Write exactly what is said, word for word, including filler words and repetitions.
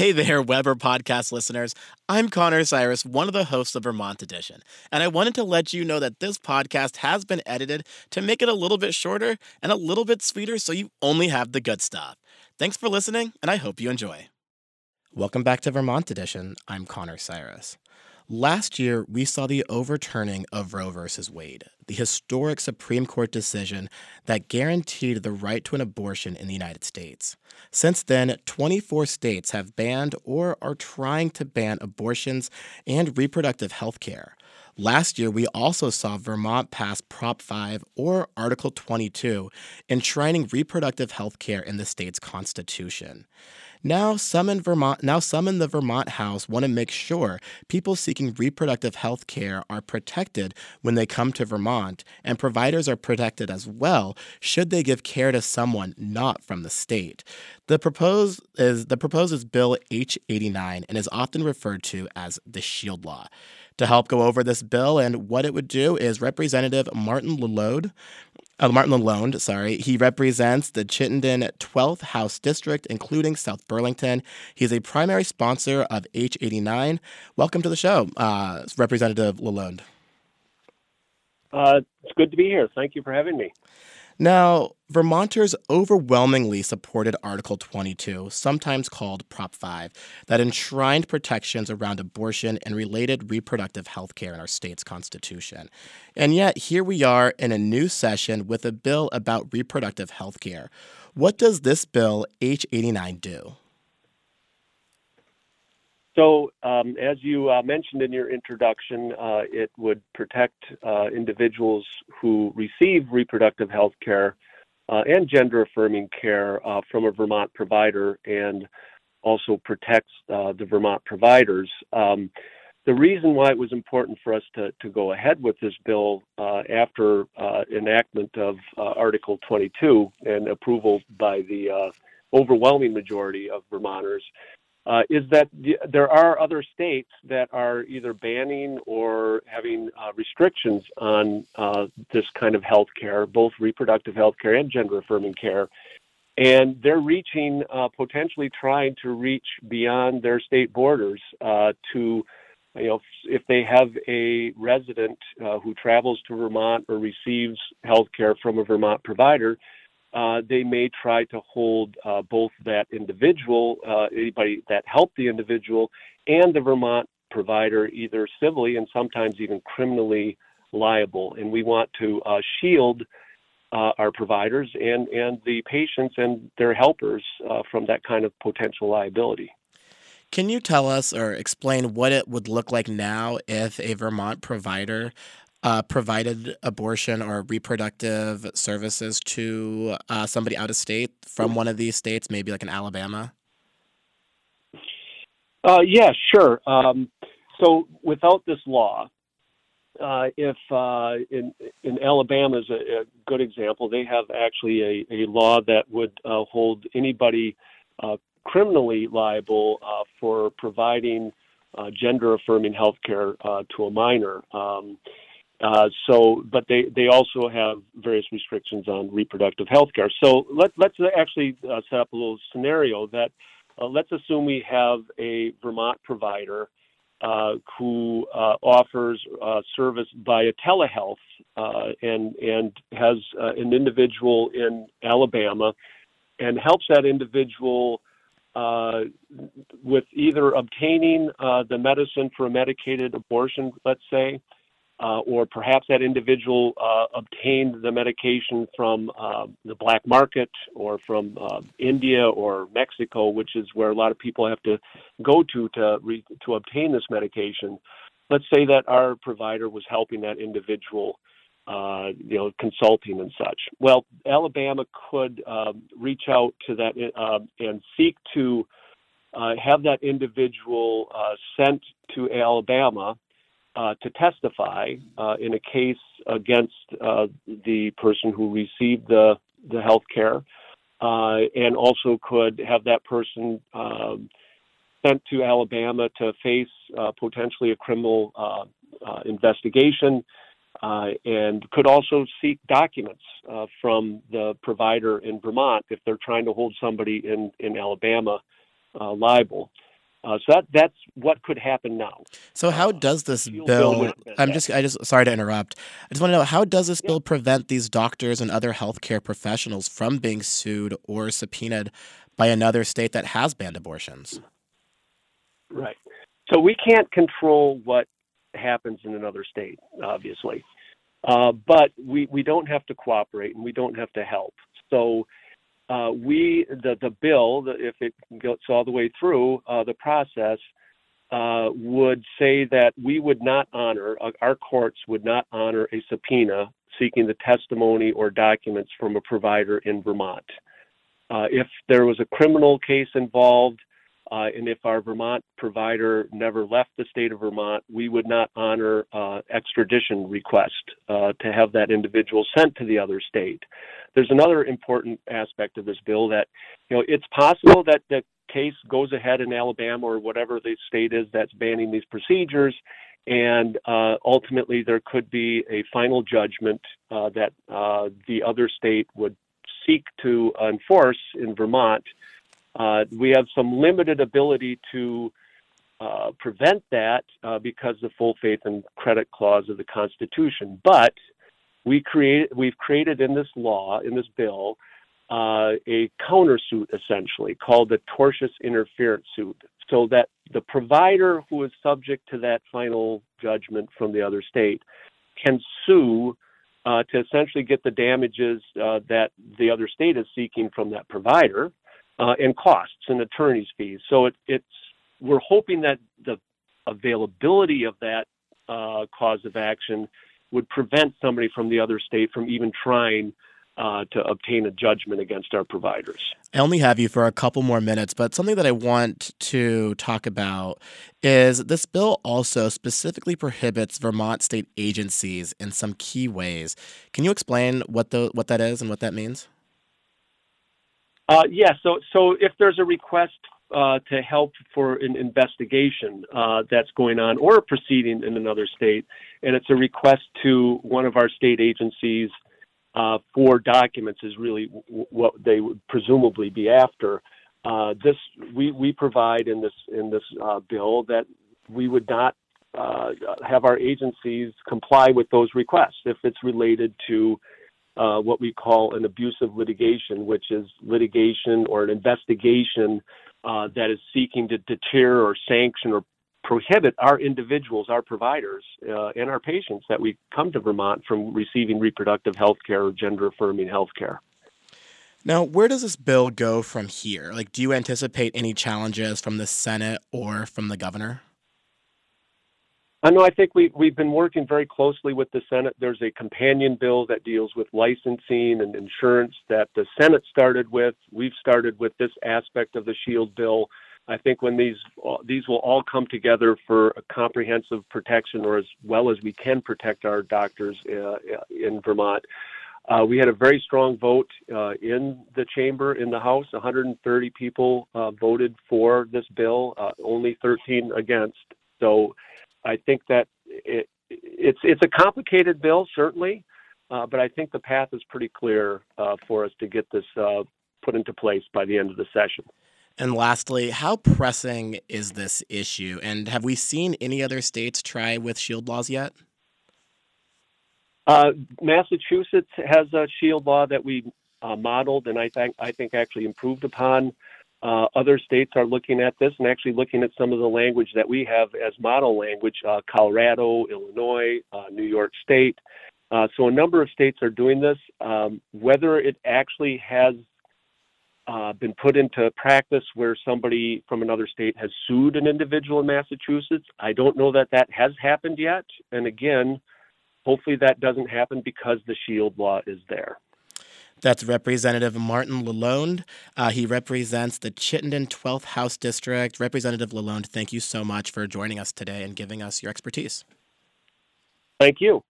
Hey there, Weber podcast listeners. I'm Connor Cyrus, one of the hosts of Vermont Edition, and I wanted to let you know that this podcast has been edited to make it a little bit shorter and a little bit sweeter so you only have the good stuff. Thanks for listening, and I hope you enjoy. Welcome back to Vermont Edition. I'm Connor Cyrus. Last year, we saw the overturning of Roe v. Wade, the historic Supreme Court decision that guaranteed the right to an abortion in the United States. Since then, twenty-four states have banned or are trying to ban abortions and reproductive health care. Last year, we also saw Vermont pass Prop five or Article twenty-two, enshrining reproductive health care in the state's constitution. Now some in Vermont, now some in the Vermont House want to make sure people seeking reproductive health care are protected when they come to Vermont, and providers are protected as well should they give care to someone not from the state. The proposed is the proposed is Bill H eighty-nine and is often referred to as the Shield Law. To help go over this bill and what it would do is Representative Martin LaLonde. Uh, Martin LaLonde, sorry. He represents the Chittenden twelfth House District, including South Burlington. He's a primary sponsor of H eighty-nine. Welcome to the show, uh, Representative LaLonde. Uh, it's good to be here. Thank you for having me. Now, Vermonters overwhelmingly supported Article twenty-two, sometimes called Prop five, that enshrined protections around abortion and related reproductive health care in our state's constitution. And yet, here we are in a new session with a bill about reproductive health care. What does this bill, H eighty-nine, do? So, um, as you uh, mentioned in your introduction, uh, it would protect uh, individuals who receive reproductive health care uh, and gender-affirming care uh, from a Vermont provider, and also protects uh, the Vermont providers. Um, the reason why it was important for us to, to go ahead with this bill uh, after uh, enactment of uh, Article twenty-two and approval by the uh, overwhelming majority of Vermonters Uh, is that th- there are other states that are either banning or having uh, restrictions on uh, this kind of health care, both reproductive health care and gender-affirming care. And they're reaching, uh, potentially trying to reach beyond their state borders uh, to, you know, if they have a resident uh, who travels to Vermont or receives health care from a Vermont provider, Uh, they may try to hold uh, both that individual, uh, anybody that helped the individual, and the Vermont provider either civilly and sometimes even criminally liable. And we want to uh, shield uh, our providers and, and the patients and their helpers uh, from that kind of potential liability. Can you tell us or explain what it would look like now if a Vermont provider Uh, provided abortion or reproductive services to uh, somebody out of state from one of these states, maybe like in Alabama? Uh, yeah, sure. Um, so without this law, uh, if uh, in, in Alabama is a, a good example, they have actually a, a law that would uh, hold anybody uh, criminally liable uh, for providing uh, gender-affirming health care uh, to a minor. Um Uh, so, but they, they also have various restrictions on reproductive health care. So let, let's actually uh, set up a little scenario that uh, let's assume we have a Vermont provider uh, who uh, offers uh, service via telehealth uh, and, and has uh, an individual in Alabama and helps that individual Uh, with either obtaining uh, the medicine for a medicated abortion, let's say, Uh, or perhaps that individual uh, obtained the medication from uh, the black market or from uh, India or Mexico, which is where a lot of people have to go to to, re- to obtain this medication. Let's say that our provider was helping that individual, uh, you know, consulting and such. Well, Alabama could um, reach out to that uh, and seek to uh, have that individual uh, sent to Alabama Uh, to testify uh, in a case against uh, the person who received the, the health care, uh, and also could have that person um, sent to Alabama to face uh, potentially a criminal uh, uh, investigation, uh, and could also seek documents uh, from the provider in Vermont if they're trying to hold somebody in, in Alabama uh, liable. Uh, so that, that's what could happen now. So how does this uh, bill, bill I'm just, I just, sorry to interrupt. I just want to know, how does this yeah. bill prevent these doctors and other healthcare professionals from being sued or subpoenaed by another state that has banned abortions? Right. So we can't control what happens in another state, obviously. Uh, but we, we don't have to cooperate and we don't have to help. So Uh, we, the, the bill, if it goes all the way through uh, the process, uh, would say that we would not honor, uh, our courts would not honor a subpoena seeking the testimony or documents from a provider in Vermont. Uh, if there was a criminal case involved, uh, and if our Vermont provider never left the state of Vermont, we would not honor uh, extradition request uh, to have that individual sent to the other state. There's another important aspect of this bill that, you know, it's possible that the case goes ahead in Alabama or whatever the state is that's banning these procedures, and uh, ultimately there could be a final judgment uh, that uh, the other state would seek to enforce in Vermont. Uh, we have some limited ability to uh, prevent that uh, because of the full faith and credit clause of the Constitution, but We create, we've created in this law, in this bill, uh, a countersuit, essentially, called the tortious interference suit, so that the provider who is subject to that final judgment from the other state can sue uh, to essentially get the damages uh, that the other state is seeking from that provider uh, and costs and attorney's fees. So it, it's we're hoping that the availability of that uh, cause of action would prevent somebody from the other state from even trying uh, to obtain a judgment against our providers. I only have you for a couple more minutes, but something that I want to talk about is this bill also specifically prohibits Vermont state agencies in some key ways. Can you explain what the what that is and what that means? Uh, yeah, so so if there's a request uh, to help for an investigation uh, that's going on or a proceeding in another state, and it's a request to one of our state agencies uh, for documents is really w- what they would presumably be after. Uh, this we, we provide in this in this uh, bill that we would not uh, have our agencies comply with those requests if it's related to uh, what we call an abusive litigation, which is litigation or an investigation uh, that is seeking to deter or sanction or prohibit our individuals, our providers, uh, and our patients that we come to Vermont from receiving reproductive health care or gender-affirming health care. Now, where does this bill go from here? Like, do you anticipate any challenges from the Senate or from the governor? I know I think we, we've been working very closely with the Senate. There's a companion bill that deals with licensing and insurance that the Senate started with. We've started with this aspect of the SHIELD bill. I think when these these will all come together for a comprehensive protection, or as well as we can protect our doctors uh, in Vermont. Uh, we had a very strong vote uh, in the chamber, in the House. one hundred thirty people uh, voted for this bill, uh, only thirteen against. So I think that it, it's, it's a complicated bill, certainly, uh, but I think the path is pretty clear uh, for us to get this uh, put into place by the end of the session. And lastly, how pressing is this issue? And have we seen any other states try with SHIELD laws yet? Uh, Massachusetts has a SHIELD law that we uh, modeled and I think I think actually improved upon. Uh, other states are looking at this and actually looking at some of the language that we have as model language, uh, Colorado, Illinois, uh, New York State. Uh, so a number of states are doing this. Um, whether it actually has Uh, been put into practice where somebody from another state has sued an individual in Massachusetts, I don't know that that has happened yet. And again, hopefully that doesn't happen because the SHIELD law is there. That's Representative Martin LaLonde. Uh, he represents the Chittenden twelfth House District. Representative LaLonde, thank you so much for joining us today and giving us your expertise. Thank you.